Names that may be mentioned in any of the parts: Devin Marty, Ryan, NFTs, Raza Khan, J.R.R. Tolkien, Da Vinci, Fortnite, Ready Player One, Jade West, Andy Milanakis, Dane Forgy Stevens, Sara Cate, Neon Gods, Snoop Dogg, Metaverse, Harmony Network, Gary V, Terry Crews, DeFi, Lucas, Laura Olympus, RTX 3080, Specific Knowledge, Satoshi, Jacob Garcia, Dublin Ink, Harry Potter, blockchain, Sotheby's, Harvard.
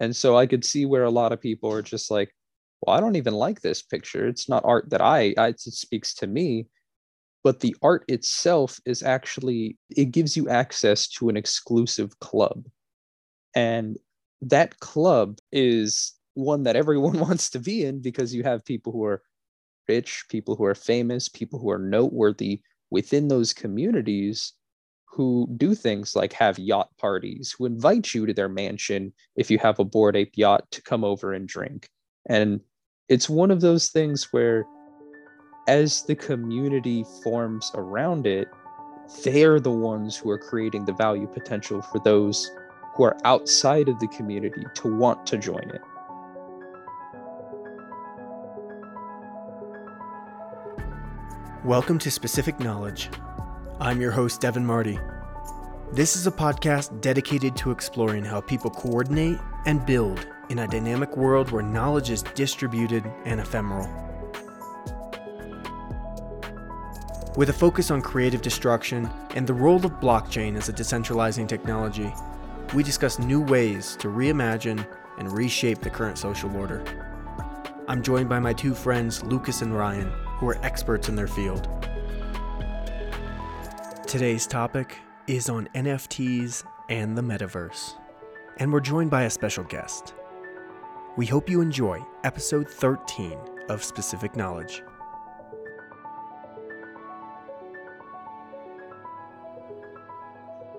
And so I could see where a lot of people are just like, well, I don't even like this picture. It's not art that it speaks to me. But the art itself is actually, it gives you access to an exclusive club. And that club is one that everyone wants to be in, because you have people who are rich, people who are famous, people who are noteworthy within those communities, who do things like have yacht parties, who invite you to their mansion if you have a Bored Ape yacht to come over and drink. And it's one of those things where, as the community forms around it, they're the ones who are creating the value potential for those who are outside of the community to want to join it. Welcome to Specific Knowledge. I'm your host, Devin Marty. This is a podcast dedicated to exploring how people coordinate and build in a dynamic world where knowledge is distributed and ephemeral. With a focus on creative destruction and the role of blockchain as a decentralizing technology, we discuss new ways to reimagine and reshape the current social order. I'm joined by my two friends, Lucas and Ryan, who are experts in their field. Today's topic is on NFTs and the metaverse, and we're joined by a special guest. We hope you enjoy episode 13 of Specific Knowledge.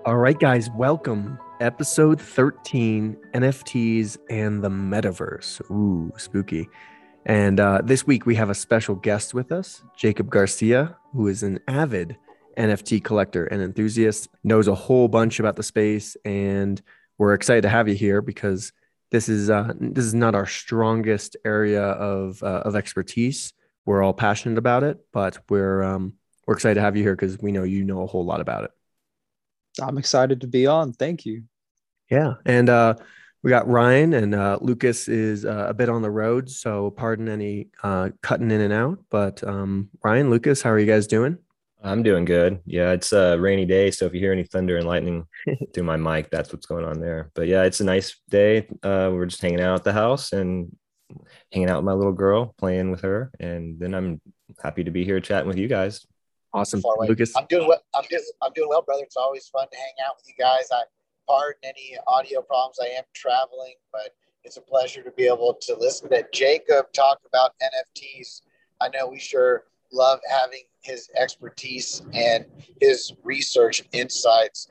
All right, guys, welcome. Episode 13, NFTs and the metaverse. Ooh, spooky. And this week we have a special guest with us, Jacob Garcia, who is an avid NFT collector and enthusiast, knows a whole bunch about the space, and we're excited to have you here because this is not our strongest area of expertise. We're all passionate about it, but we're excited to have you here because we know you know a whole lot about it. I'm excited to be on. Thank you. Yeah, and we got Ryan, and Lucas is a bit on the road, so pardon any cutting in and out. But Ryan, Lucas, how are you guys doing? I'm doing good. Yeah, it's a rainy day, so if you hear any thunder and lightning through my mic, that's what's going on there. But yeah, it's a nice day. We're just hanging out at the house and hanging out with my little girl, playing with her, and then I'm happy to be here chatting with you guys. Awesome, Lucas. I'm doing well. I'm doing well, brother. It's always fun to hang out with you guys. I pardon any audio problems. I am traveling, but it's a pleasure to be able to listen to Jacob talk about NFTs. I know we sure love having his expertise and his research insights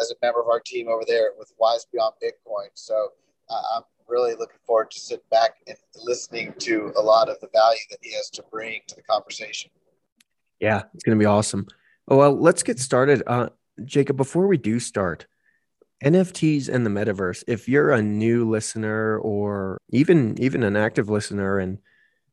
as a member of our team over there with Wise Beyond Bitcoin. So I'm really looking forward to sitting back and listening to a lot of the value that he has to bring to the conversation. Yeah, it's going to be awesome. Well, let's get started. Jacob, before we do start, NFTs and the metaverse, if you're a new listener or even an active listener, and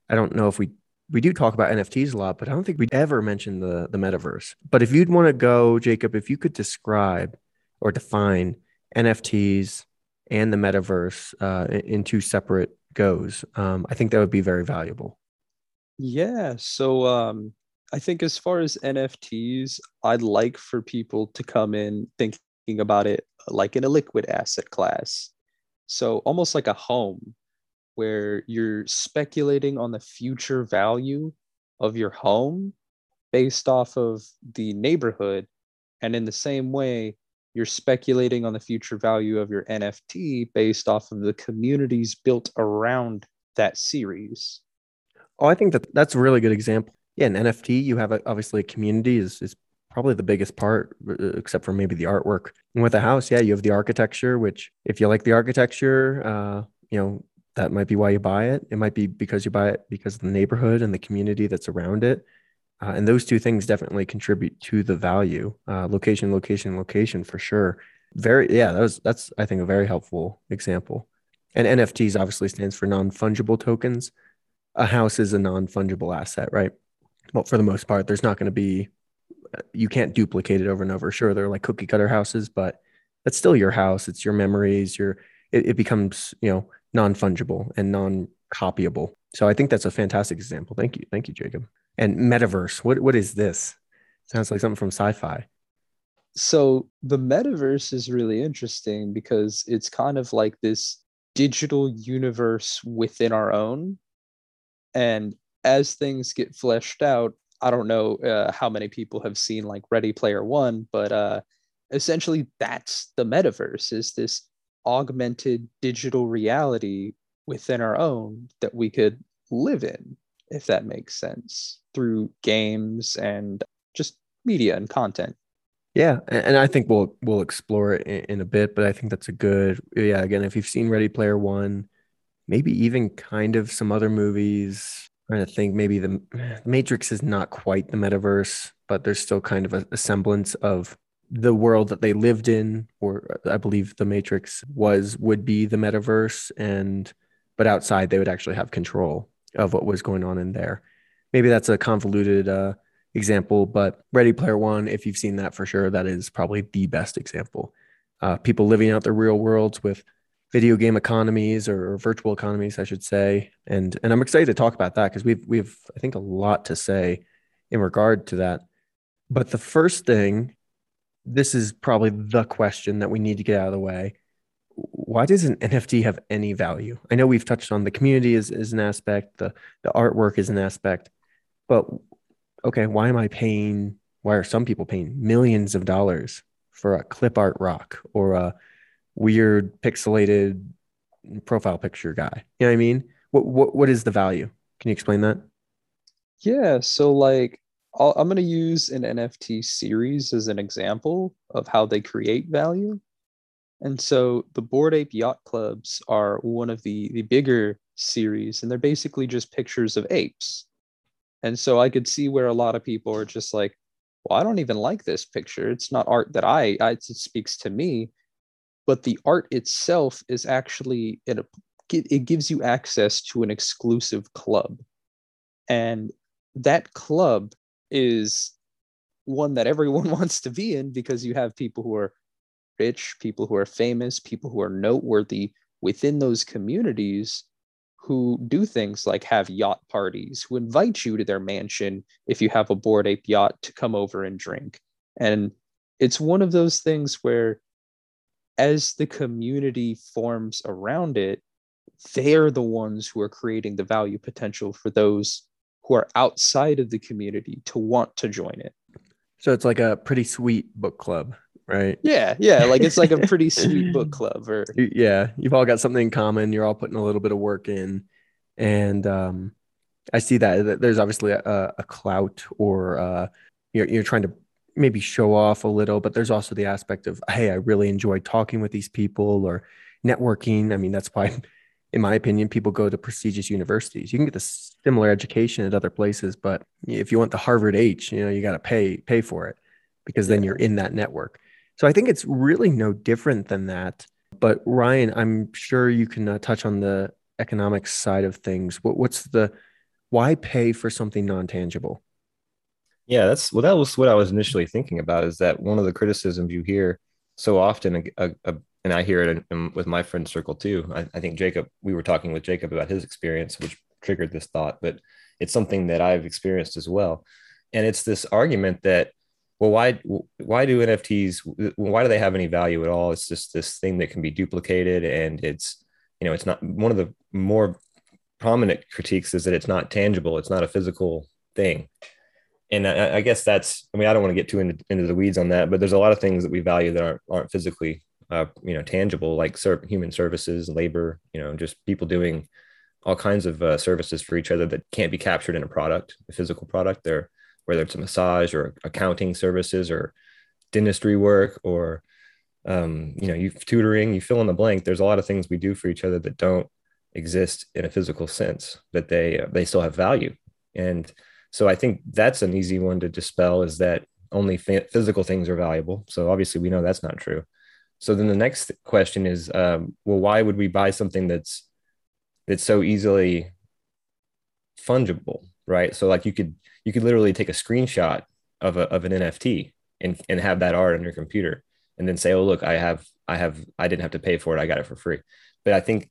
I don't know if we do talk about NFTs a lot, but I don't think we'd ever mention the metaverse. But if you'd want to go, Jacob, if you could describe or define NFTs and the metaverse in two separate goes, I think that would be very valuable. Yeah. So I think as far as NFTs, I'd like for people to come in thinking about it like in a liquid asset class. So almost like a home, where you're speculating on the future value of your home based off of the neighborhood. And in the same way, you're speculating on the future value of your NFT based off of the communities built around that series. Oh, I think that's a really good example. Yeah, an NFT, you have obviously a community is probably the biggest part, except for maybe the artwork. And with a house, yeah, you have the architecture, which if you like the architecture, that might be why you buy it. It might be because you buy it because of the neighborhood and the community that's around it. And those two things definitely contribute to the value. Location, location, location for sure. That's I think a very helpful example. And NFTs obviously stands for non-fungible tokens. A house is a non-fungible asset, right? Well, for the most part, there's not going to be, you can't duplicate it over and over. Sure, they're like cookie cutter houses, but that's still your house. It's your memories. It becomes, non-fungible and non-copyable. So I think that's a fantastic example. Thank you. Thank you, Jacob. And metaverse, what is this? Sounds like something from sci-fi. So the metaverse is really interesting because it's kind of like this digital universe within our own. And as things get fleshed out, I don't know how many people have seen like Ready Player One, but essentially that's the metaverse, is this augmented digital reality within our own that we could live in, if that makes sense, through games and just media and content. Yeah, and I think we'll explore it in a bit, but I think that's a good, yeah, again, if you've seen Ready Player One, maybe even kind of some other movies, I'm trying to think, maybe the Matrix is not quite the metaverse, but there's still kind of a semblance of the world that they lived in, or I believe the Matrix would be the metaverse, but outside they would actually have control of what was going on in there. Maybe that's a convoluted example, but Ready Player One, if you've seen that, for sure, that is probably the best example. People living out their real worlds with video game economies, or virtual economies, I should say. And I'm excited to talk about that because we've I think a lot to say in regard to that. But the first thing, this is probably the question that we need to get out of the way. Why does an NFT have any value? I know we've touched on the community is an aspect, the artwork is an aspect, but okay, why are some people paying millions of dollars for a clip art rock or a weird pixelated profile picture guy? You know what I mean? What is the value? Can you explain that? Yeah. So like, I'm going to use an NFT series as an example of how they create value. And so the Bored Ape Yacht Clubs are one of the bigger series, and they're basically just pictures of apes. And so I could see where a lot of people are just like, well, I don't even like this picture. It's not art that it speaks to me. But the art itself is actually, it gives you access to an exclusive club. And that club is one that everyone wants to be in because you have people who are rich, people who are famous, people who are noteworthy within those communities who do things like have yacht parties, who invite you to their mansion if you have a Bored Ape yacht to come over and drink. And it's one of those things where as the community forms around it, they're the ones who are creating the value potential for those who are outside of the community to want to join it. So it's like a pretty sweet book club, right? Yeah. Like it's like a pretty sweet book club. Or yeah, you've all got something in common. You're all putting a little bit of work in. And I see that there's obviously a clout, or you're trying to maybe show off a little, but there's also the aspect of, hey, I really enjoy talking with these people or networking. I mean, that's why, in my opinion, people go to prestigious universities. You can get this similar education at other places, but if you want the Harvard H, you got to pay for it, because then you're in that network. So I think it's really no different than that. But Ryan, I'm sure you can touch on the economic side of things. Why pay for something non-tangible? Yeah, that was what I was initially thinking about, is that one of the criticisms you hear so often, and I hear it with my friend circle too. I think we were talking with Jacob about his experience, which triggered this thought, but it's something that I've experienced as well. And it's this argument that, well, why do NFTs, why do they have any value at all? It's just this thing that can be duplicated, and it's, it's not, one of the more prominent critiques is that it's not tangible. It's not a physical thing. And I guess I don't want to get too into the weeds on that, but there's a lot of things that we value that aren't physically, tangible, like human services, labor, just people doing all kinds of services for each other that can't be captured in a physical product. Whether it's a massage or accounting services or dentistry work or, tutoring, you fill in the blank. There's a lot of things we do for each other that don't exist in a physical sense, that they still have value. And so I think that's an easy one to dispel, is that only physical things are valuable. So obviously we know that's not true. So then the next question is, why would we buy something that's so easily fungible, right? So like you could literally take a screenshot of an NFT and have that art on your computer and then say, oh, look, I didn't have to pay for it. I got it for free. But I think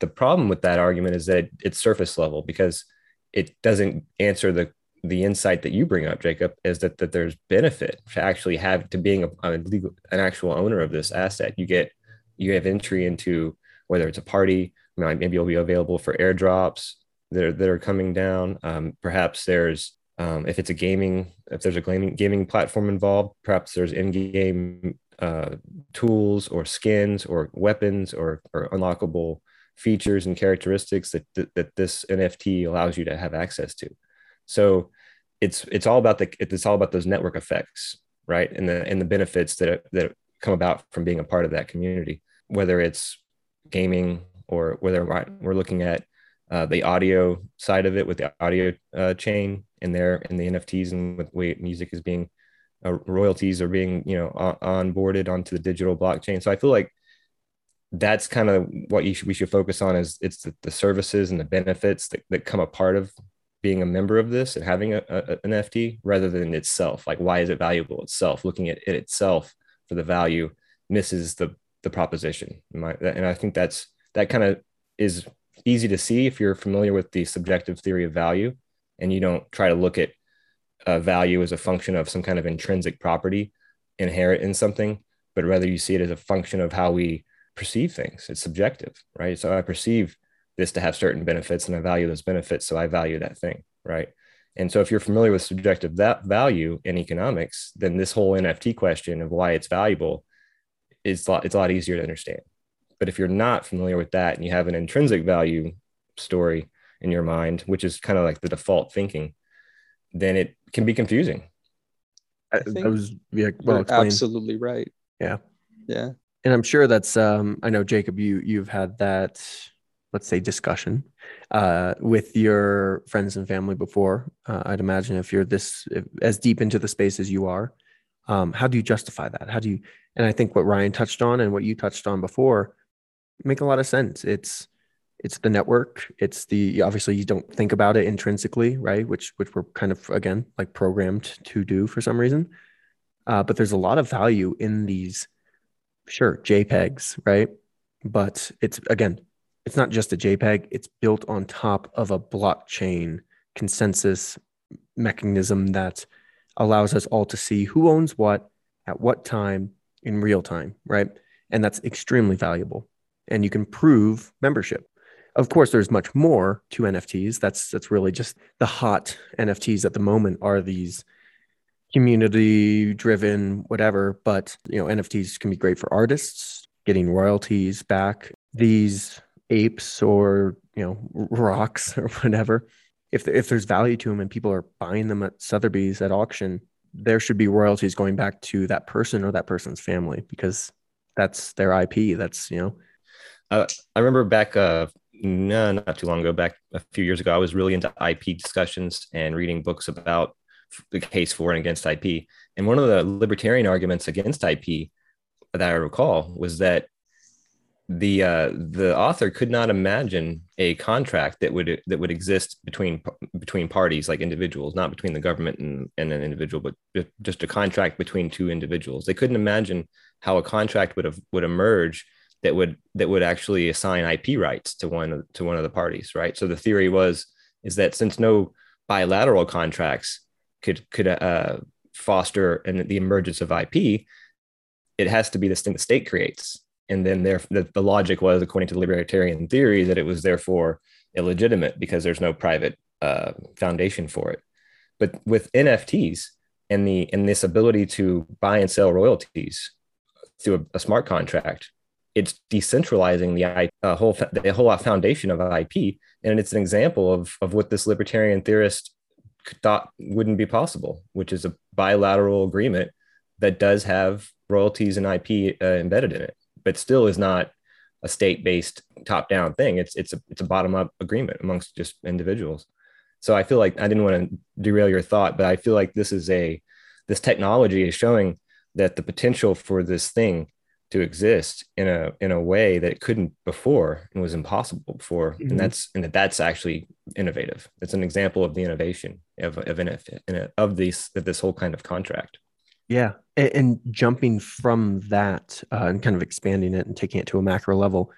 the problem with that argument is that it's surface level, because it doesn't answer the insight that you bring up, Jacob, is that there's benefit to actually have to being an actual owner of this asset. You have entry into whether it's a party, maybe you'll be available for airdrops that are coming down. Perhaps there's, if it's a gaming, if there's a gaming platform involved, perhaps there's in-game tools or skins or weapons or unlockable features and characteristics that this NFT allows you to have access to. So it's all about those network effects, right? And the benefits that come about from being a part of that community, whether it's gaming or whether we're looking at the audio side of it with the audio chain in the NFTs and with way music is being royalties are being, onboarded onto the digital blockchain. So I feel like that's kind of what we should focus on is the services and the benefits that come a part of being a member of this and having an NFT rather than itself. Like, why is it valuable itself? Looking at it itself for the value misses the proposition. And I think that kind of is easy to see if you're familiar with the subjective theory of value and you don't try to look at value as a function of some kind of intrinsic property inherent in something, but rather you see it as a function of how we perceive things. It's subjective, right? So I perceive this to have certain benefits and I value those benefits. So I value that thing, right? And so if you're familiar with subjective that value in economics, then this whole NFT question of why it's valuable, it's a lot easier to understand. But if you're not familiar with that and you have an intrinsic value story in your mind, which is kind of like the default thinking, then it can be confusing. Explained. Absolutely right. Yeah. Yeah. And I'm sure that's, I know, Jacob, you've had that, let's say, discussion with your friends and family before. I'd imagine if you're as deep into the space as you are, how do you justify that? And I think what Ryan touched on and what you touched on before make a lot of sense. It's the network. It's obviously you don't think about it intrinsically, right? Which we're kind of, again, like programmed to do for some reason. But there's a lot of value in these, sure, JPEGs, right? But it's, again, it's not just a JPEG. It's built on top of a blockchain consensus mechanism that allows us all to see who owns what, at what time, in real time, right? And that's extremely valuable. And you can prove membership. Of course, there's much more to NFTs. That's really just the hot NFTs at the moment are these community-driven, whatever. But NFTs can be great for artists, getting royalties back. These apes or rocks or whatever, if there's value to them and people are buying them at Sotheby's at auction, there should be royalties going back to that person or that person's family because that's their IP. That's, I remember back, not too long ago, back a few years ago, I was really into IP discussions and reading books about the case for and against IP. And one of the libertarian arguments against IP that I recall was that the author could not imagine a contract that would exist between parties, like individuals, not between the government and an individual, but just a contract between two individuals. They couldn't imagine how a contract would emerge that would actually assign IP rights to one of the parties, right? So the theory is that since no bilateral contracts could foster the emergence of IP, it has to be this thing the state creates. And then the logic was, according to the libertarian theory, that it was therefore illegitimate because there's no private foundation for it. But with NFTs and this ability to buy and sell royalties through a smart contract, it's decentralizing the whole foundation of IP, and it's an example of what this libertarian theorist thought wouldn't be possible, which is a bilateral agreement that does have royalties and IP embedded in it, but still is not a state-based top-down thing. It's a bottom-up agreement amongst just individuals. So I feel like, I didn't want to derail your thought, but I feel like this technology is showing that the potential for this thing to exist in a way that it couldn't before and was impossible before. Mm-hmm. And that's actually innovative. It's an example of the innovation of this whole kind of contract. Yeah. And jumping from that and kind of expanding it and taking it to a macro level,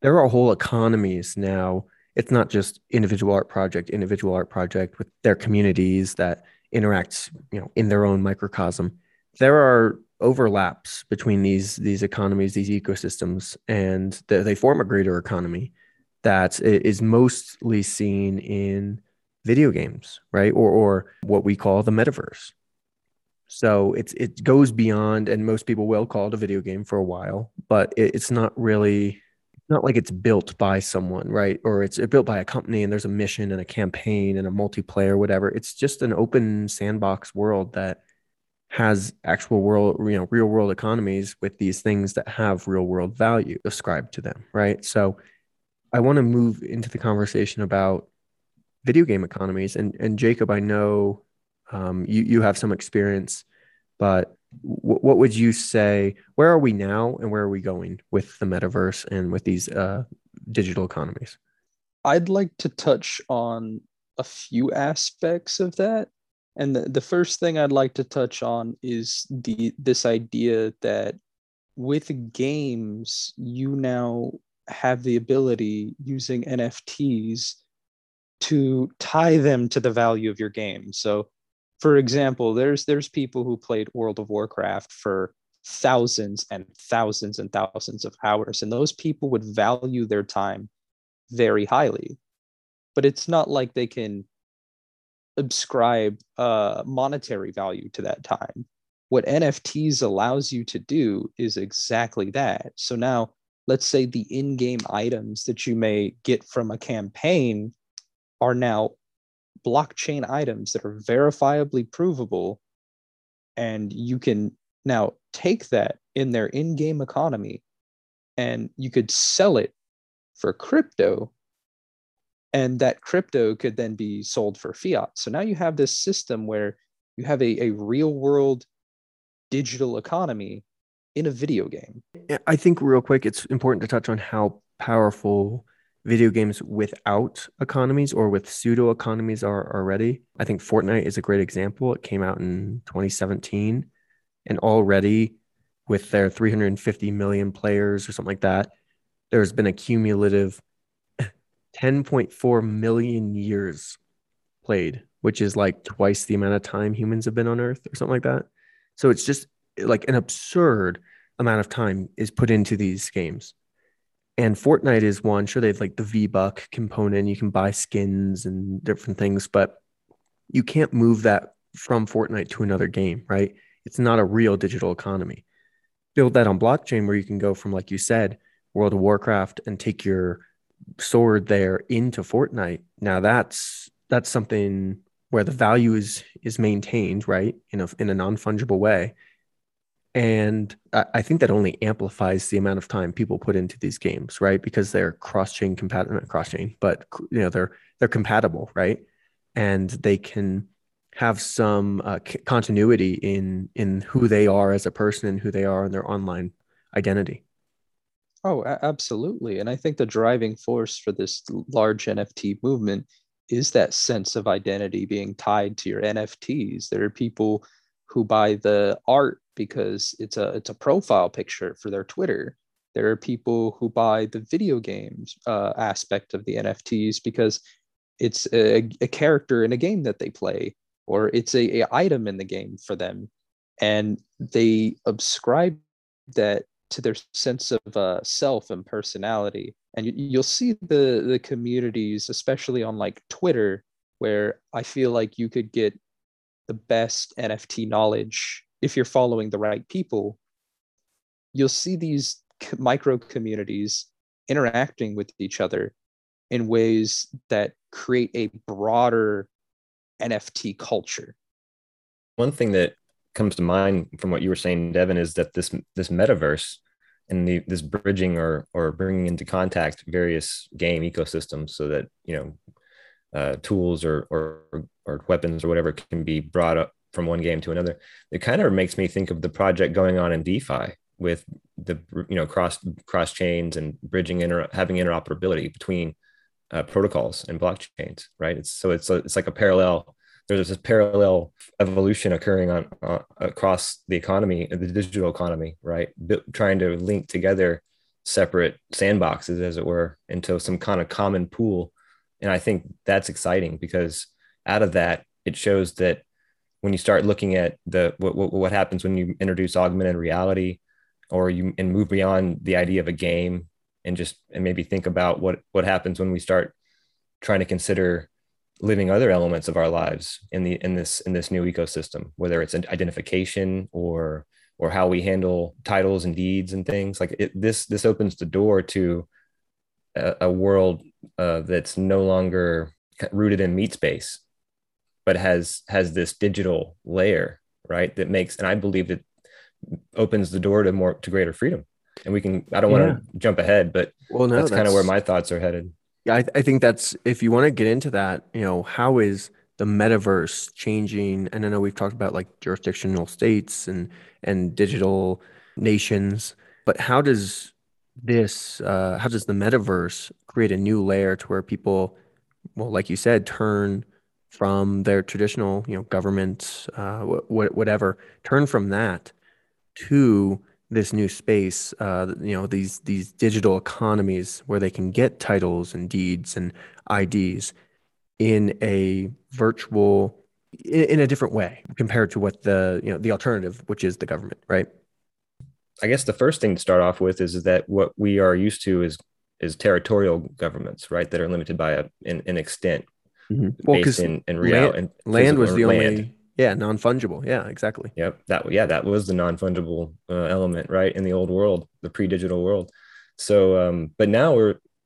there are whole economies now. It's not just individual art project with their communities that interact, in their own microcosm. There are overlaps between these economies, these ecosystems, and they form a greater economy that is mostly seen in video games, right? Or what we call the metaverse. So it goes beyond, and most people will call it a video game for a while, but it's not really, not like it's built by someone, right? Or it's built by a company and there's a mission and a campaign and a multiplayer, whatever. It's just an open sandbox world that has actual world, you know, real world economies with these things that have real world value ascribed to them, right? So I want to move into the conversation about video game economies. And Jacob, I know you have some experience, but what would you say, where are we now and where are we going with the metaverse and with these digital economies? I'd like to touch on a few aspects of that. And the first thing I'd like to touch on is this idea that with games, you now have the ability using NFTs to tie them to the value of your game. So, for example, there's people who played World of Warcraft for thousands and thousands and thousands of hours, and those people would value their time very highly. But it's not like they can ascribe monetary value to that time. What NFTs allows you to do is exactly that. So now, let's say the in-game items that you may get from a campaign are now blockchain items that are verifiably provable, and you can now take that in their in-game economy and you could sell it for crypto, and that crypto could then be sold for fiat. So now you have this system where you have a real world digital economy in a video game. I think real quick, it's important to touch on how powerful video games without economies or with pseudo economies are already. I think Fortnite is a great example. It came out in 2017, and already with their 350 million players or something like that, there's been a cumulative 10.4 million years played, which is like twice the amount of time humans have been on Earth or something like that. So it's just like an absurd amount of time is put into these games. And Fortnite is one. Sure, they have like the V-Buck component. You can buy skins and different things, but you can't move that from Fortnite to another game, right? It's not a real digital economy. Build that on blockchain where you can go from, like you said, World of Warcraft and take your sword there into Fortnite. Now that's something where the value is maintained, right? In a non-fungible way. And I think that only amplifies the amount of time people put into these games, right? Because they're cross-chain compatible, not cross-chain, but you know they're compatible, right? And they can have some continuity in who they are as a person and who they are in their online identity. Oh, absolutely. And I think the driving force for this large NFT movement is that sense of identity being tied to your NFTs. There are people who buy the art because it's a profile picture for their Twitter. There are people who buy the video games aspect of the NFTs because it's a character in a game that they play, or it's a item in the game for them. And they ascribe that to their sense of self and personality. And you'll see the communities, especially on like Twitter, where I feel like you could get the best NFT knowledge if you're following the right people. You'll see these micro communities interacting with each other in ways that create a broader NFT culture. One thing that comes to mind from what you were saying, Devin, is that this metaverse and this bridging or bringing into contact various game ecosystems so that, you know, tools or weapons or whatever can be brought up from one game to another. It kind of makes me think of the project going on in DeFi with the, you know, cross chains and bridging, having interoperability between protocols and blockchains, right? It's like a parallel. There's this parallel evolution occurring on across the economy, the digital economy, right? Trying to link together separate sandboxes, as it were, into some kind of common pool. And I think that's exciting because out of that, it shows that when you start looking at the what happens when you introduce augmented reality, or you and move beyond the idea of a game and just and maybe think about what happens when we start trying to consider living other elements of our lives in this new ecosystem, whether it's an identification or how we handle titles and deeds and things like it, this opens the door to a world that's no longer rooted in meat space, but has this digital layer, right? That makes, and I believe that opens the door to greater freedom. And we can, I don't want to jump ahead, but that's kind of where my thoughts are headed. Yeah, I think that's, if you want to get into that, you know, how is the metaverse changing? And I know we've talked about like jurisdictional states and digital nations, but how does this, how does the metaverse create a new layer to where people, well, like you said, turn from their traditional, you know, government, whatever, turn from that to this new space, you know, these digital economies where they can get titles and deeds and IDs in a virtual, in a different way compared to what the, you know, the alternative, which is the government, right? I guess the first thing to start off with is that what we are used to is territorial governments, right? That are limited by an extent. Mm-hmm. Well, because land was the only... Yeah, non-fungible. Yeah, exactly. Yep. That was the non-fungible element, right? In the old world, the pre-digital world. So, but now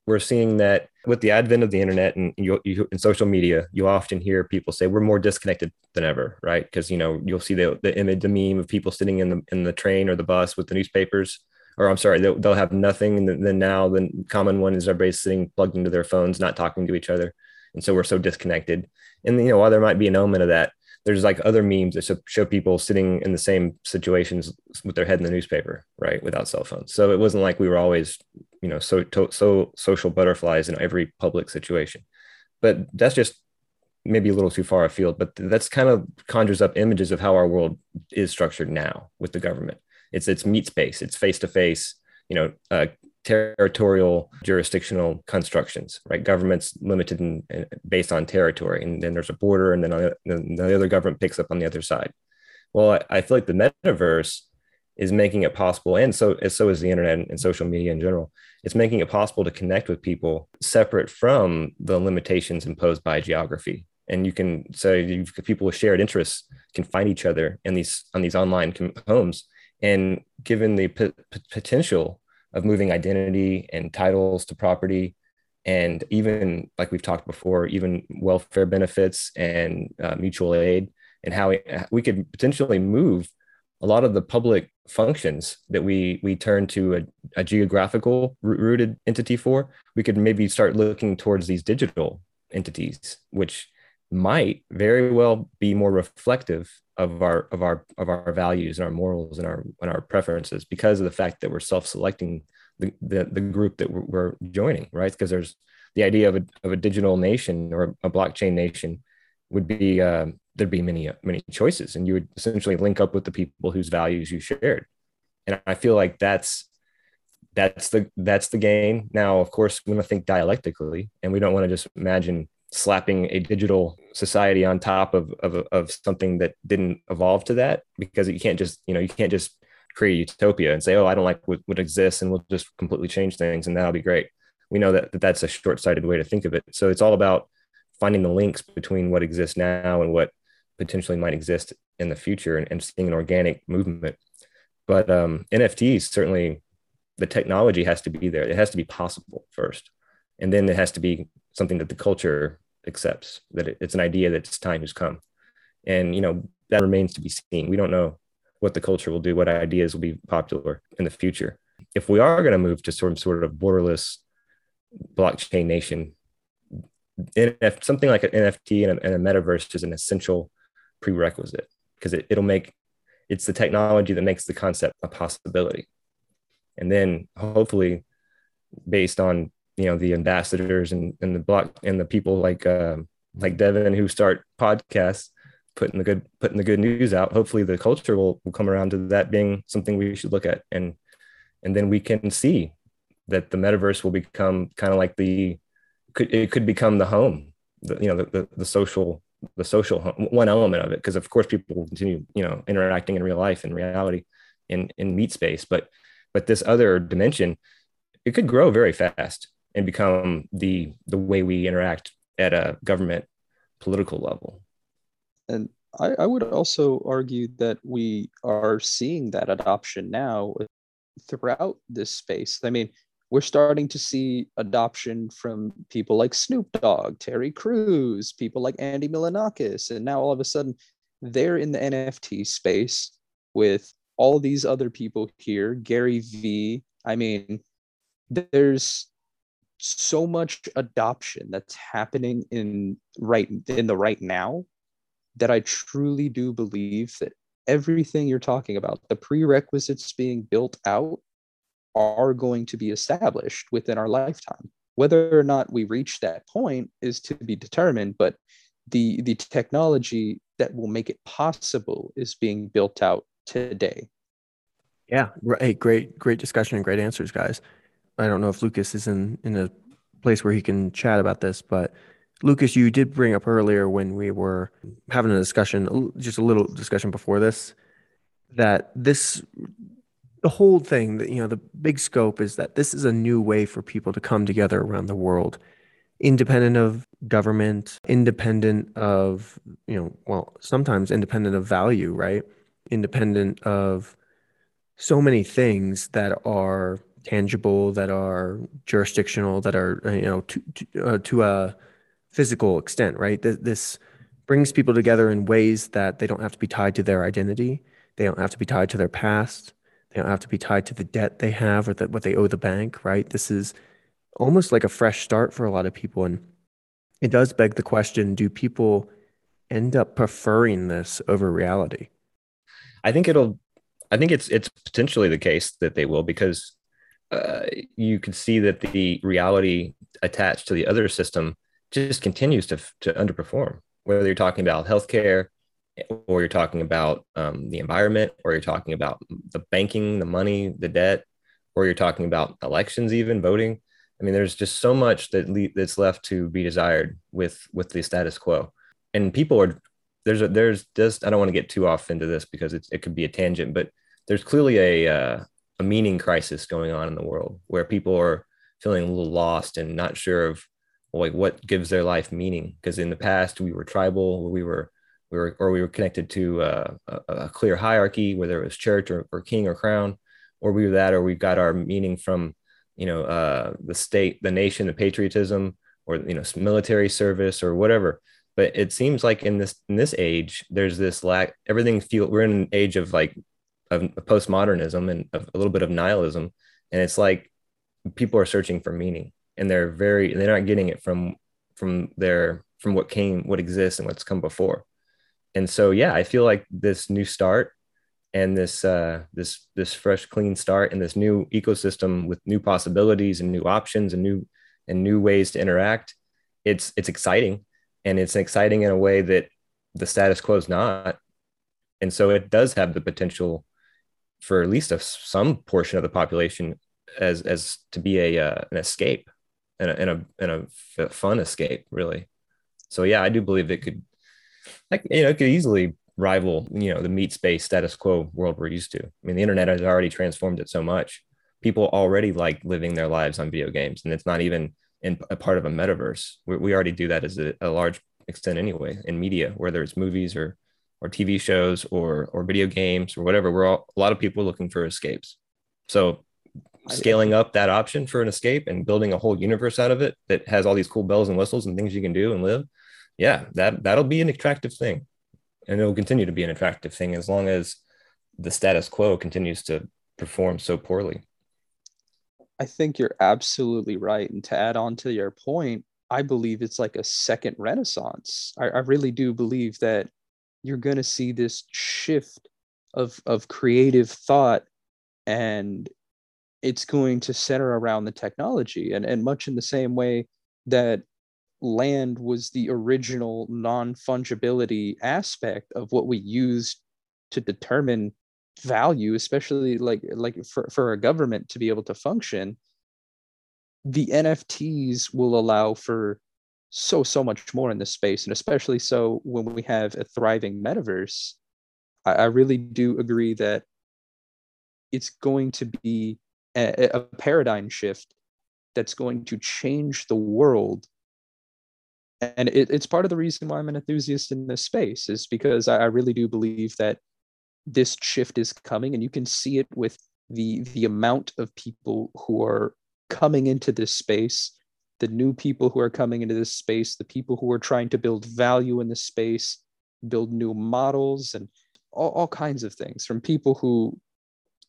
we're seeing that with the advent of the internet and in social media, you often hear people say we're more disconnected than ever, right? Because you know you'll see the image, the meme of people sitting in the train or the bus with the newspapers, or I'm sorry, they'll have nothing. And then now the common one is everybody's sitting plugged into their phones, not talking to each other, and so we're so disconnected. And you know, while there might be an element of that, there's like other memes that show people sitting in the same situations with their head in the newspaper, right? Without cell phones. So it wasn't like we were always, you know, so social butterflies in every public situation, but that's just maybe a little too far afield, but that's kind of conjures up images of how our world is structured now with the government. It's meat space, it's face-to-face, you know, territorial jurisdictional constructions, right? Governments limited and based on territory, and then there's a border, and then the other government picks up on the other side. Well, I feel like the metaverse is making it possible, and so is the internet and social media in general. It's making it possible to connect with people separate from the limitations imposed by geography. And you can say so people with shared interests can find each other on these online homes. And given the potential of moving identity and titles to property, and even like we've talked before, even welfare benefits and mutual aid, and how we could potentially move a lot of the public functions that we turn to a geographical rooted entity for. We could maybe start looking towards these digital entities, which might very well be more reflective of our values and our morals and our preferences, because of the fact that we're self-selecting the group that we're joining, right? Because there's the idea of a digital nation or a blockchain nation would be there'd be many choices, and you would essentially link up with the people whose values you shared. And I feel like that's the gain. Now, of course, we want to think dialectically, and we don't want to just imagine slapping a digital society on top of something that didn't evolve to that, because you can't just create a utopia and say, oh, I don't like what exists, and we'll just completely change things and that'll be great. We know that that's a short-sighted way to think of it. So it's all about finding the links between what exists now and what potentially might exist in the future, and seeing an organic movement. But NFTs, certainly the technology has to be there. It has to be possible first, and then it has to be something that the culture accepts, that it's an idea that its time has come. And, you know, that remains to be seen. We don't know what the culture will do, what ideas will be popular in the future. If we are going to move to some sort of borderless blockchain nation, something like an NFT and a metaverse is an essential prerequisite, because it's the technology that makes the concept a possibility. And then hopefully, based on the ambassadors and the block and the people like Devin, who start podcasts, putting the good news out. Hopefully the culture will come around to that being something we should look at. And then we can see that the metaverse will become kind of like it could become the home, the social the social one element of it, because of course people will continue, you know, interacting in real life and reality in meet space, but this other dimension, it could grow very fast and become the way we interact at a government political level. And I would also argue that we are seeing that adoption now throughout this space. I mean, we're starting to see adoption from people like Snoop Dogg, Terry Crews, people like Andy Milanakis. And now all of a sudden they're in the NFT space with all these other people here, Gary V. I mean, there's so much adoption that's happening right now that I truly do believe that everything you're talking about, the prerequisites being built out, are going to be established within our lifetime. Whether or not we reach that point is to be determined, but the technology that will make it possible is being built out today. Yeah, right. Great discussion and great answers, guys. I don't know if Lucas is in a place where he can chat about this, but Lucas, you did bring up earlier when we were having a discussion, just a little discussion before this, that this, the whole thing, that, you know, the big scope is that this is a new way for people to come together around the world, independent of government, independent of, you know, well, sometimes independent of value, right? Independent of so many things that are tangible, that are jurisdictional, that are, you know, to a physical extent, right? This brings people together in ways that they don't have to be tied to their identity. They don't have to be tied to their past. They don't have to be tied to the debt they have or what they owe the bank, right? This is almost like a fresh start for a lot of people. And it does beg the question, do people end up preferring this over reality? I think it's potentially the case that they will, because you can see that the reality attached to the other system just continues to underperform, whether you're talking about healthcare or you're talking about the environment, or you're talking about the banking, the money, the debt, or you're talking about elections, even voting. I mean, there's just so much that's left to be desired with the status quo. And people are, there's this, I don't want to get too off into this because it could be a tangent, but there's clearly a meaning crisis going on in the world where people are feeling a little lost and not sure of like what gives their life meaning. Because in the past we were tribal, we were connected to a clear hierarchy, whether it was church or king or crown, or we were that, or we got our meaning from, you know, the state, the nation, the patriotism, or, you know, military service or whatever. But it seems like in this age, there's this lack. We're in an age of like of postmodernism and of a little bit of nihilism, and it's like people are searching for meaning, and they're not getting it from what exists and what's come before. And so, yeah, I feel like this new start and this fresh, clean start and this new ecosystem with new possibilities and new options and new ways to interact, it's exciting, and it's exciting in a way that the status quo is not. And so it does have the potential for at least some portion of the population as to be an escape and a fun escape, really. So, yeah, I do believe it could. Like, you know, it could easily rival, you know, the meat space status quo world we're used to. I mean, the internet has already transformed it so much. People already like living their lives on video games, and it's not even in a part of a metaverse. We already do that as a large extent anyway in media, whether it's movies or TV shows or video games or whatever. A lot of people are looking for escapes. So scaling up that option for an escape and building a whole universe out of it that has all these cool bells and whistles and things you can do and live. Yeah, that'll be an attractive thing, and it'll continue to be an attractive thing as long as the status quo continues to perform so poorly. I think you're absolutely right. And to add on to your point, I believe it's like a second renaissance. I really do believe that you're going to see this shift of creative thought, and it's going to center around the technology, and much in the same way that land was the original non-fungibility aspect of what we used to determine value, especially like for a government to be able to function. The NFTs will allow for so much more in this space, and especially so when we have a thriving metaverse. I really do agree that it's going to be a paradigm shift that's going to change the world. And it's part of the reason why I'm an enthusiast in this space, is because I really do believe that this shift is coming, and you can see it with the amount of people who are coming into this space, the new people who are coming into this space, the people who are trying to build value in this space, build new models, and all kinds of things, from people who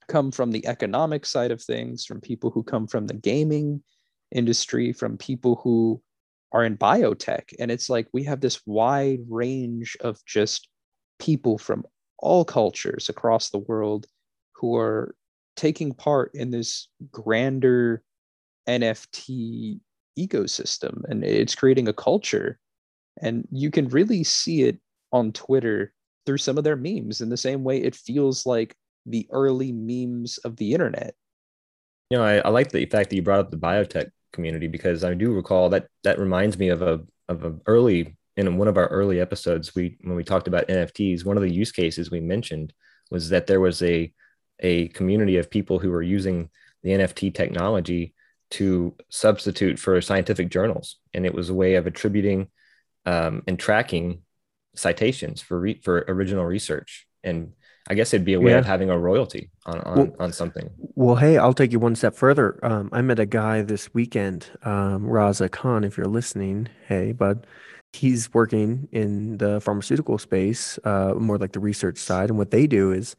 come from the economic side of things, from people who come from the gaming industry, from people who are in biotech. And it's like we have this wide range of just people from all cultures across the world who are taking part in this grander NFT ecosystem, and it's creating a culture. And you can really see it on Twitter through some of their memes, in the same way it feels like the early memes of the internet. You know, I like the fact that you brought up the biotech community, because I do recall that reminds me of an early, in one of our early episodes, when we talked about NFTs, one of the use cases we mentioned was that there was a community of people who were using the NFT technology to substitute for scientific journals. And it was a way of attributing and tracking citations for original research. And I guess it'd be a way of having a royalty on something. Well, hey, I'll take you one step further. I met a guy this weekend, Raza Khan, if you're listening. Hey, bud. He's working in the pharmaceutical space, more like the research side. And what they do is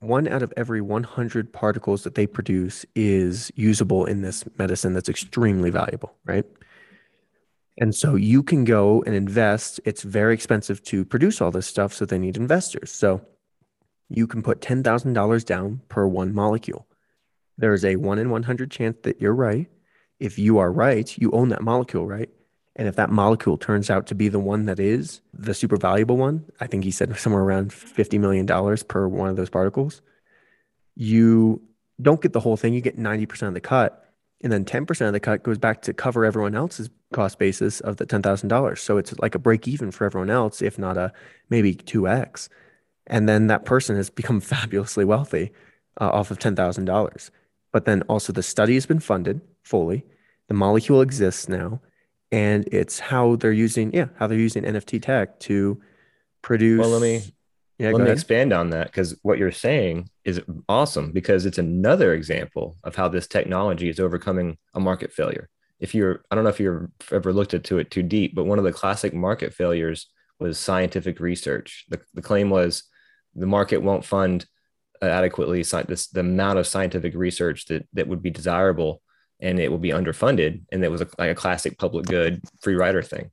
1 out of every 100 particles that they produce is usable in this medicine that's extremely valuable, right? And so you can go and invest. It's very expensive to produce all this stuff, so they need investors. So you can put $10,000 down per one molecule. There is a 1 in 100 chance that you're right. If you are right, you own that molecule, right? And if that molecule turns out to be the one that is the super valuable one, I think he said somewhere around $50 million per one of those particles, you don't get the whole thing. You get 90% of the cut. And then 10% of the cut goes back to cover everyone else's cost basis of the $10,000. So it's like a break even for everyone else, if not a maybe 2x. And then that person has become fabulously wealthy off of $10,000. But then also the study has been funded fully. The molecule exists now. And it's how they're using NFT tech to produce. Well, let me expand on that, because what you're saying is awesome, because it's another example of how this technology is overcoming a market failure. I don't know if you've ever looked into it too deep, but one of the classic market failures was scientific research. The claim was the market won't fund adequately the amount of scientific research that would be desirable, and it will be underfunded. And it was like a classic public good free rider thing.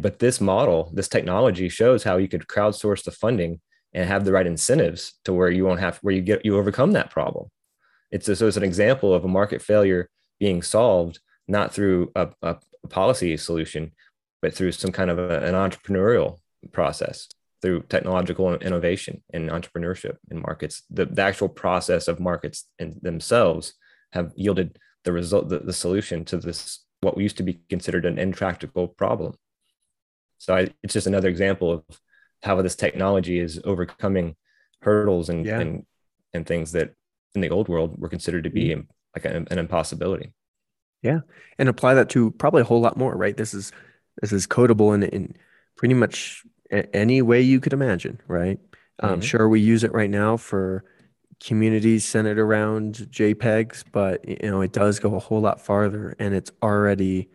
But this model, this technology shows how you could crowdsource the funding and have the right incentives to where you won't have, where you overcome that problem. So it's an example of a market failure being solved, not through a policy solution, but through some kind of an entrepreneurial process, through technological innovation and entrepreneurship in markets. The actual process of markets themselves have yielded the result, the solution to this, what used to be considered an intractable problem. So it's just another example of how this technology is overcoming hurdles and things that in the old world were considered to be like an impossibility. Yeah, and apply that to probably a whole lot more, right? This is codable in pretty much any way you could imagine, right? Mm-hmm. Sure, we use it right now for communities centered around JPEGs, but it does go a whole lot farther, and it's already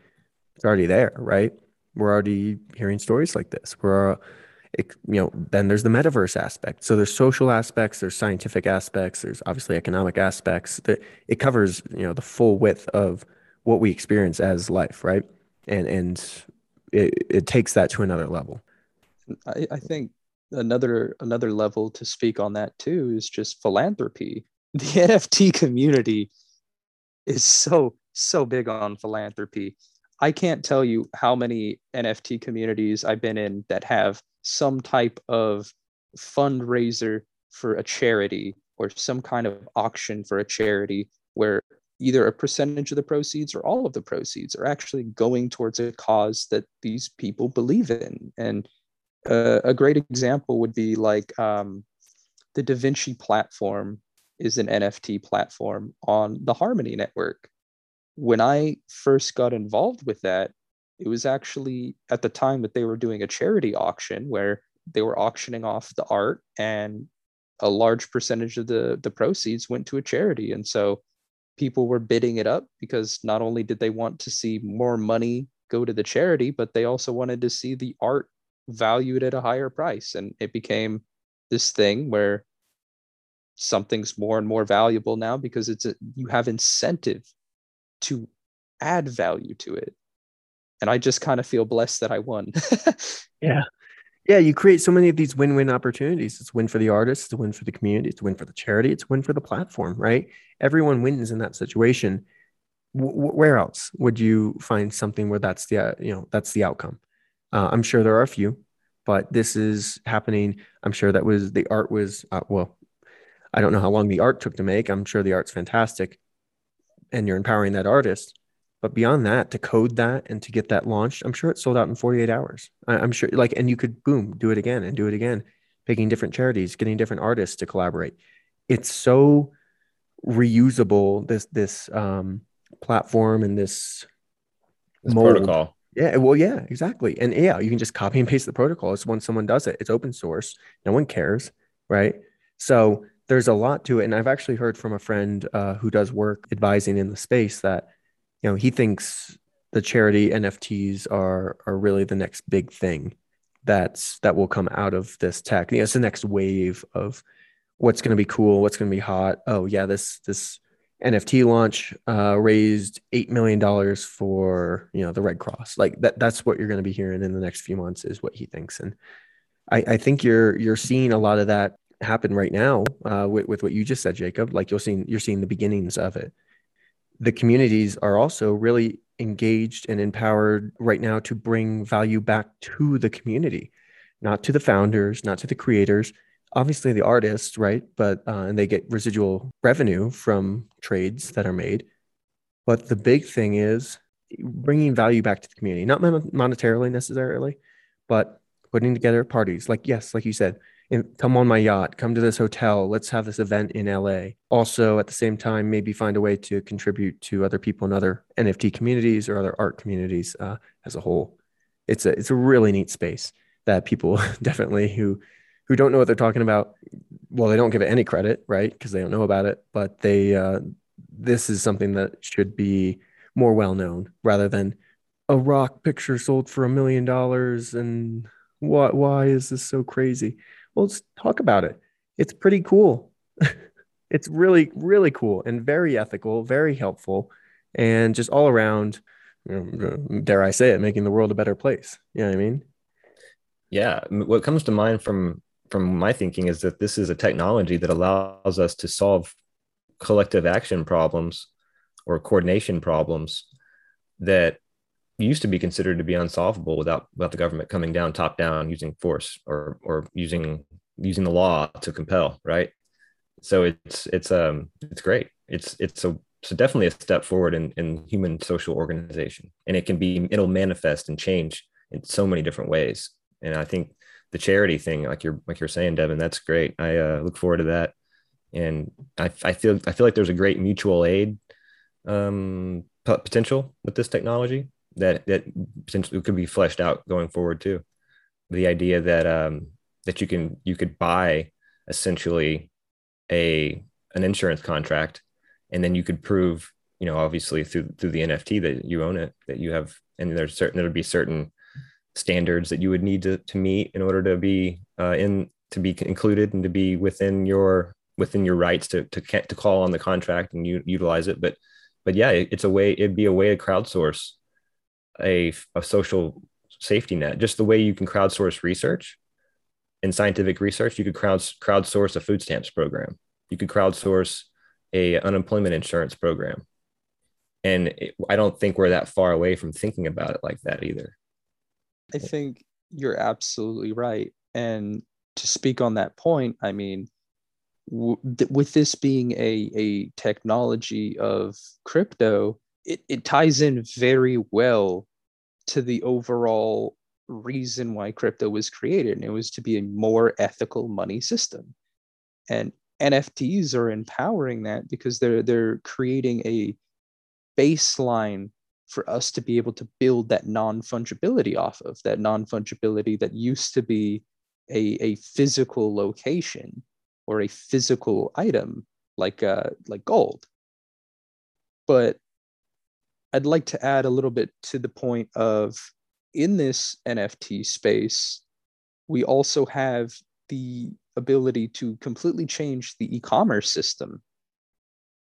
there, right? We're already hearing stories like this. Then there's the metaverse aspect. So there's social aspects, there's scientific aspects, there's obviously economic aspects. That it covers, the full width of what we experience as life, right? And it takes that to another level. I think another level to speak on that too is just philanthropy. The NFT community is so big on philanthropy. I can't tell you how many NFT communities I've been in that have some type of fundraiser for a charity or some kind of auction for a charity, where either a percentage of the proceeds or all of the proceeds are actually going towards a cause that these people believe in. And a great example would be like the Da Vinci platform is an NFT platform on the Harmony Network. When I first got involved with that, it was actually at the time that they were doing a charity auction where they were auctioning off the art, and a large percentage of the proceeds went to a charity. And so people were bidding it up because not only did they want to see more money go to the charity, but they also wanted to see the art valued at a higher price. And it became this thing where something's more and more valuable now because it's you have incentive to add value to it. And I just kind of feel blessed that I won. Yeah. Yeah, you create so many of these win-win opportunities. It's a win for the artist, it's a win for the community, it's a win for the charity, it's a win for the platform, right? Everyone wins in that situation. Where else would you find something where that's the that's the outcome? I'm sure there are a few, but this is happening. I'm sure that was the art was I don't know how long the art took to make. I'm sure the art's fantastic, and you're empowering that artist. But beyond that, to code that and to get that launched, I'm sure it sold out in 48 hours. I'm sure, and you could, boom, do it again and do it again, picking different charities, getting different artists to collaborate. It's so reusable, this platform and this protocol. Yeah, well, yeah, exactly. And yeah, you can just copy and paste the protocol. It's when someone does it, it's open source. No one cares, right? So there's a lot to it. And I've actually heard from a friend who does work advising in the space that, he thinks the charity NFTs are really the next big thing that will come out of this tech. It's the next wave of what's going to be cool, what's going to be hot. Oh yeah, this NFT launch raised $8 million for the Red Cross. That's what you're going to be hearing in the next few months, is what he thinks. And I think you're seeing a lot of that happen right now with what you just said, Jacob. You're seeing the beginnings of it. The communities are also really engaged and empowered right now to bring value back to the community, not to the founders, not to the creators, obviously the artists, right? But, and they get residual revenue from trades that are made. But the big thing is bringing value back to the community, not monetarily necessarily, but putting together parties. Like you said, come on my yacht, come to this hotel, let's have this event in LA. Also, at the same time, maybe find a way to contribute to other people in other NFT communities or other art communities as a whole. It's a really neat space that people definitely who don't know what they're talking about, well, they don't give it any credit, right? Because they don't know about it, but this is something that should be more well-known rather than a rock picture sold for $1 million and what? Why is this so crazy? Well, let's talk about it. It's pretty cool. It's really, really cool and very ethical, very helpful, and just all around, dare I say it, making the world a better place. You know what I mean? Yeah. What comes to mind from my thinking is that this is a technology that allows us to solve collective action problems or coordination problems that used to be considered to be unsolvable without the government coming down top down using force or using the law to compel, right? So it's great. It's definitely a step forward in human social organization, and it'll manifest and change in so many different ways. And I think the charity thing, like you're saying, Devin, that's great. I look forward to that, and I feel like there's a great mutual aid potential with this technology that potentially could be fleshed out going forward too. The idea that that you could buy essentially an insurance contract, and then you could prove, obviously through the NFT that you own it, that you have, and there'd be certain standards that you would need to meet in order to be included and to be within your rights to call on the contract and utilize it. But yeah, it'd be a way to crowdsource a social safety net. Just the way you can crowdsource research and scientific research, you could crowdsource a food stamps program. You could crowdsource a unemployment insurance program. And I don't think we're that far away from thinking about it like that either. I think you're absolutely right. And to speak on that point, with this being a technology of crypto, it ties in very well to the overall reason why crypto was created, and it was to be a more ethical money system. And NFTs are empowering that because they're creating a baseline for us to be able to build that non-fungibility off of, that non-fungibility that used to be a physical location or a physical item like gold. But I'd like to add a little bit to the point of, in this NFT space, we also have the ability to completely change the e-commerce system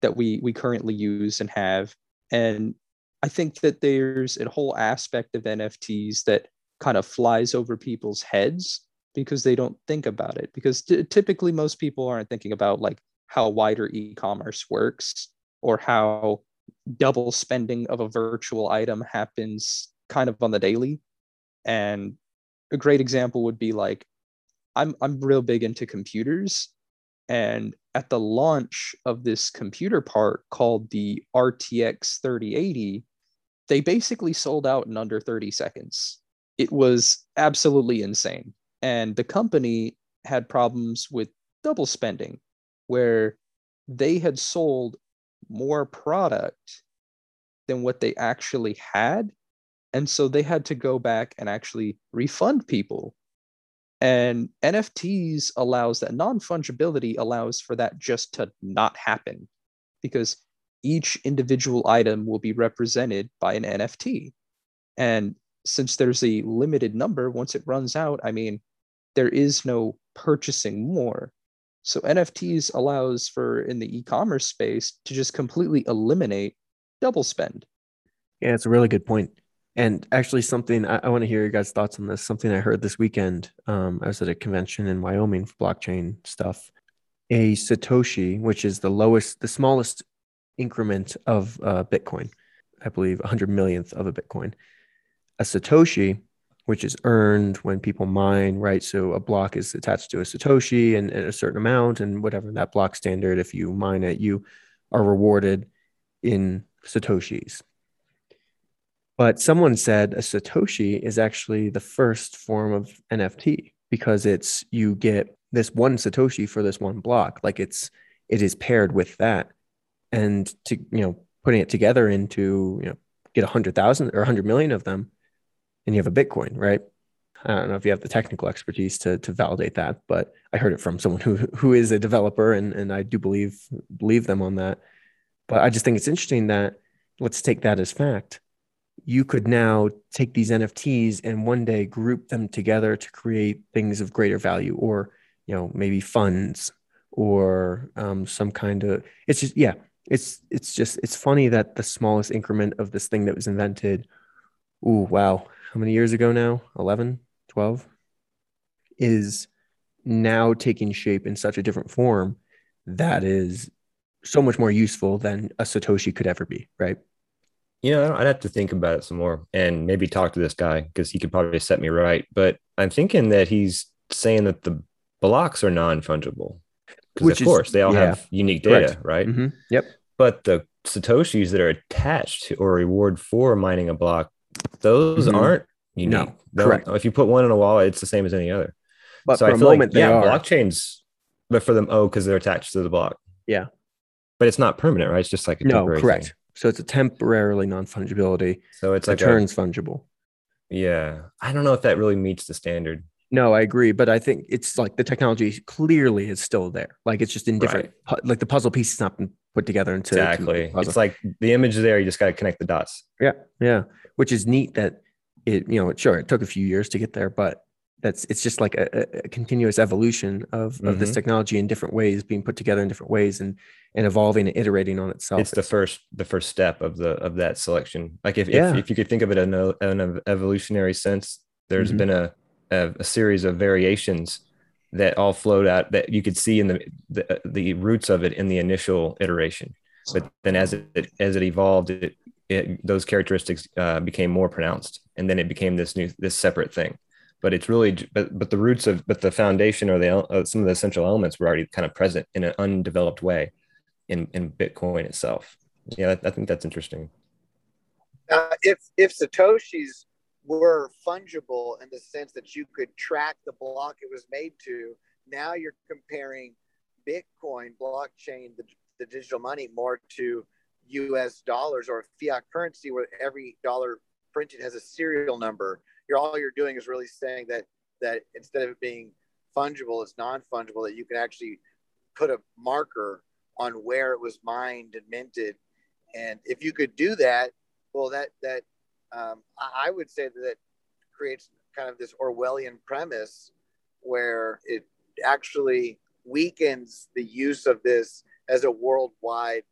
that we currently use and have. And I think that there's a whole aspect of NFTs that kind of flies over people's heads because they don't think about it, because typically most people aren't thinking about like how wider e-commerce works or how double spending of a virtual item happens kind of on the daily. And a great example would be like, I'm real big into computers. And at the launch of this computer part called the RTX 3080, they basically sold out in under 30 seconds. It was absolutely insane. And the company had problems with double spending, where they had sold more product than what they actually had. And so they had to go back and actually refund people. And NFTs allows that non-fungibility, allows for that just to not happen, because each individual item will be represented by an NFT. And since there's a limited number, once it runs out, I mean, there is no purchasing more. So NFTs allows for, in the e-commerce space, to just completely eliminate double spend. Yeah, it's a really good point. And actually something, I want to hear your guys' thoughts on this, something I heard this weekend. I was at a convention in Wyoming for blockchain stuff. A Satoshi, which is the smallest increment of Bitcoin, I believe 100 millionth of a Bitcoin. A Satoshi, which is earned when people mine, right? So a block is attached to a Satoshi and a certain amount, and whatever that block standard, if you mine it, you are rewarded in Satoshis. But someone said a Satoshi is actually the first form of NFT, because it's, you get this one Satoshi for this one block. Like it is paired with that. And to, you know, putting it together into, you know, get 100,000 or 100 million of them and you have a Bitcoin, right? I don't know if you have the technical expertise to validate that, but I heard it from someone who is a developer, and I do believe them on that. But I just think it's interesting that, let's take that as fact. You could now take these NFTs and one day group them together to create things of greater value, or, you know, maybe funds or some kind of, it's just, yeah, it's just, it's funny that the smallest increment of this thing that was invented, ooh, wow, how many years ago now? 11, 12, is now taking shape in such a different form that is so much more useful than a Satoshi could ever be, right? You know, I'd have to think about it some more and maybe talk to this guy, because he could probably set me right. But I'm thinking that he's saying that the blocks are non-fungible, because of course they all have unique data, correct, right? Mm-hmm. Yep. But the Satoshis that are attached to or reward for mining a block, those aren't unique. No, correct. If you put one in a wallet, it's the same as any other. But so for I feel a moment, like, they are. Blockchains, but for them, because they're attached to the block. Yeah. But it's not permanent, right? It's just like a temporary correct. Thing. So it's a temporarily non-fungibility. So it's like turns fungible. Yeah. I don't know if that really meets the standard. No, I agree. But I think it's like the technology clearly is still there. Like it's just in different, like the puzzle piece has not been put together into. Exactly. It's like the image is there. You just got to connect the dots. Yeah. Yeah. Which is neat that it took a few years to get there, but it's just like a continuous evolution of this technology in different ways, being put together in different ways and evolving and iterating on itself. It's the first step of that selection. Like if you could think of it in an evolutionary sense, there's been a series of variations that all flowed out that you could see in the roots of it in the initial iteration. But then as it evolved, those characteristics became more pronounced, and then it became this separate thing. But it's really, but the roots of, but the foundation or some of the essential elements were already kind of present in an undeveloped way in Bitcoin itself. Yeah, I think that's interesting. If Satoshis were fungible in the sense that you could track the block it was made to, now you're comparing Bitcoin, blockchain, the digital money more to U.S. dollars or fiat currency, where every dollar printed has a serial number. All you're doing is really saying that instead of it being fungible, it's non-fungible, that you can actually put a marker on where it was mined and minted. And if you could do that, well, I would say that creates kind of this Orwellian premise where it actually weakens the use of this as a worldwide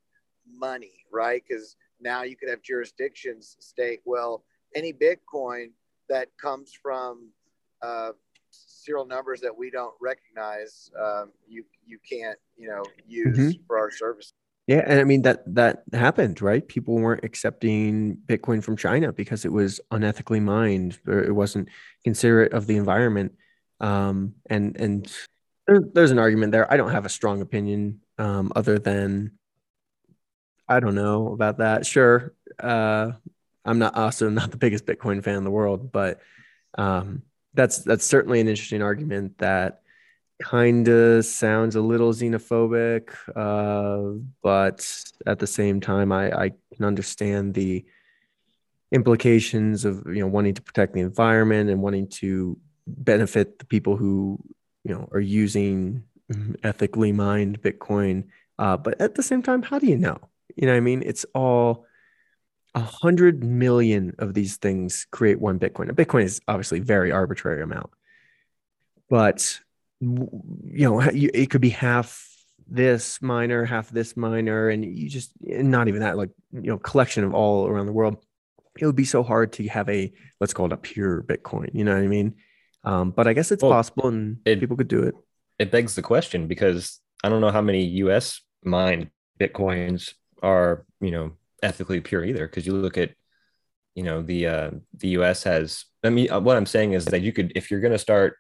money, right? Because now you could have jurisdictions state, well, any Bitcoin that comes from serial numbers that we don't recognize, you can't, use mm-hmm. for our service. Yeah, and I mean that happened, right? People weren't accepting Bitcoin from China because it was unethically mined, or it wasn't considerate of the environment. And there's an argument there. I don't have a strong opinion other than I don't know about that. Sure, I'm also not the biggest Bitcoin fan in the world, but that's certainly an interesting argument that kind of sounds a little xenophobic, but at the same time, I can understand the implications of wanting to protect the environment and wanting to benefit the people who are using ethically mined Bitcoin. But at the same time, how do you know? You know what I mean? It's all 100 million of these things create one Bitcoin. A Bitcoin is obviously a very arbitrary amount, but it could be half this miner, half this miner, and you just not even that, collection of all around the world. It would be so hard to have a, let's call it a pure Bitcoin. You know what I mean? But I guess it's possible, and people could do it. It begs the question, because I don't know how many U.S. mined Bitcoins are, ethically pure either. Because you look at, the U.S. has. I mean, what I'm saying is that you could, if you're going to start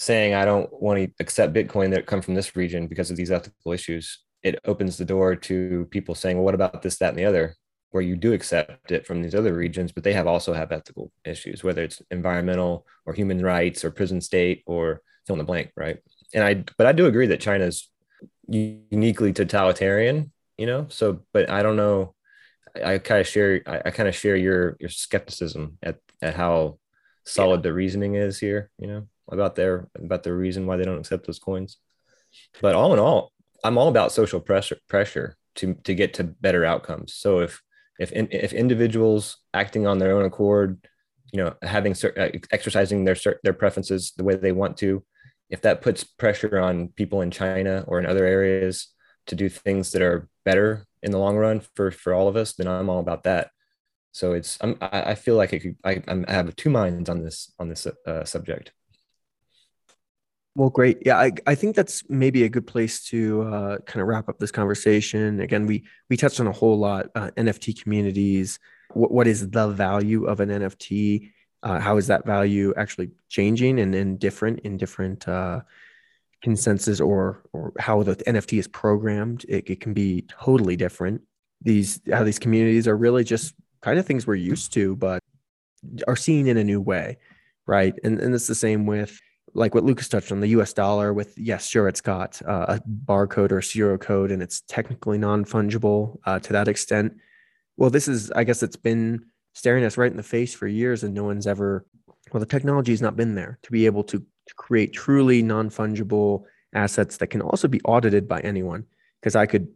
saying I don't want to accept Bitcoin that come from this region because of these ethical issues, it opens the door to people saying, well, what about this, that, and the other, where you do accept it from these other regions, but they also have ethical issues, whether it's environmental or human rights or prison state or fill in the blank, right? But I do agree that China's uniquely totalitarian, so, but I don't know. I kind of share your skepticism at how solid the reasoning is here, about the reason why they don't accept those coins. But all in all, I'm all about social pressure to get to better outcomes. So if individuals acting on their own accord, exercising their preferences the way they want to, if that puts pressure on people in China or in other areas to do things that are better in the long run for all of us, then I'm all about that. So I feel like I have two minds on this subject. Well, great. Yeah, I think that's maybe a good place to kind of wrap up this conversation. Again, we touched on a whole lot, NFT communities, what is the value of an NFT? How is that value actually changing and different in different consensus or how the NFT is programmed? It can be totally different. How these communities are really just kind of things we're used to, but are seen in a new way, right? And it's the same with, like what Lucas touched on, the US dollar with, yes, sure, it's got a barcode or a zero code and it's technically non-fungible to that extent. Well, I guess it's been staring us right in the face for years and no one's ever, the technology has not been there to be able to create truly non-fungible assets that can also be audited by anyone. Because I could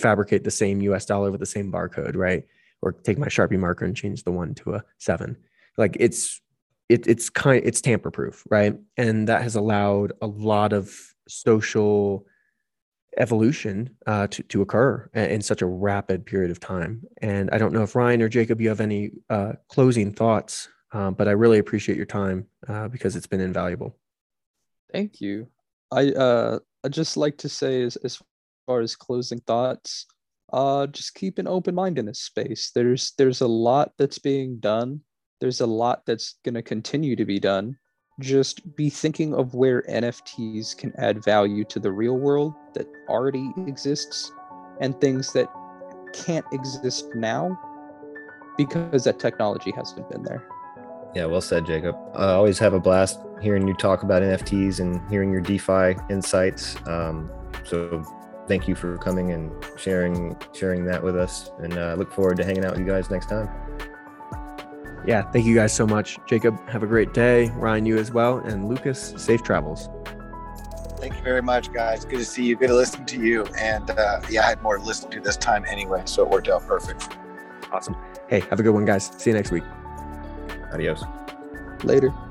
fabricate the same US dollar with the same barcode, right? Or take my Sharpie marker and change the 1 to a 7. Like it's tamper proof, right? And that has allowed a lot of social evolution to occur in such a rapid period of time. And I don't know if Ryan or Jacob, you have any closing thoughts, but I really appreciate your time because it's been invaluable. Thank you. I just like to say, as far as closing thoughts, just keep an open mind in this space. There's a lot that's being done. There's a lot that's going to continue to be done. just be thinking of where NFTs can add value to the real world that already exists and things that can't exist now because that technology hasn't been there. Yeah, well said, Jacob. I always have a blast hearing you talk about NFTs and hearing your DeFi insights. So thank you for coming and sharing that with us. And I look forward to hanging out with you guys next time. Yeah, thank you guys so much. Jacob, have a great day. Ryan, you as well. And Lucas, safe travels. Thank you very much, guys. Good to see you. Good to listen to you. And I had more to listen to this time anyway, so it worked out perfect. Awesome. Hey, have a good one, guys. See you next week. Adios. Later.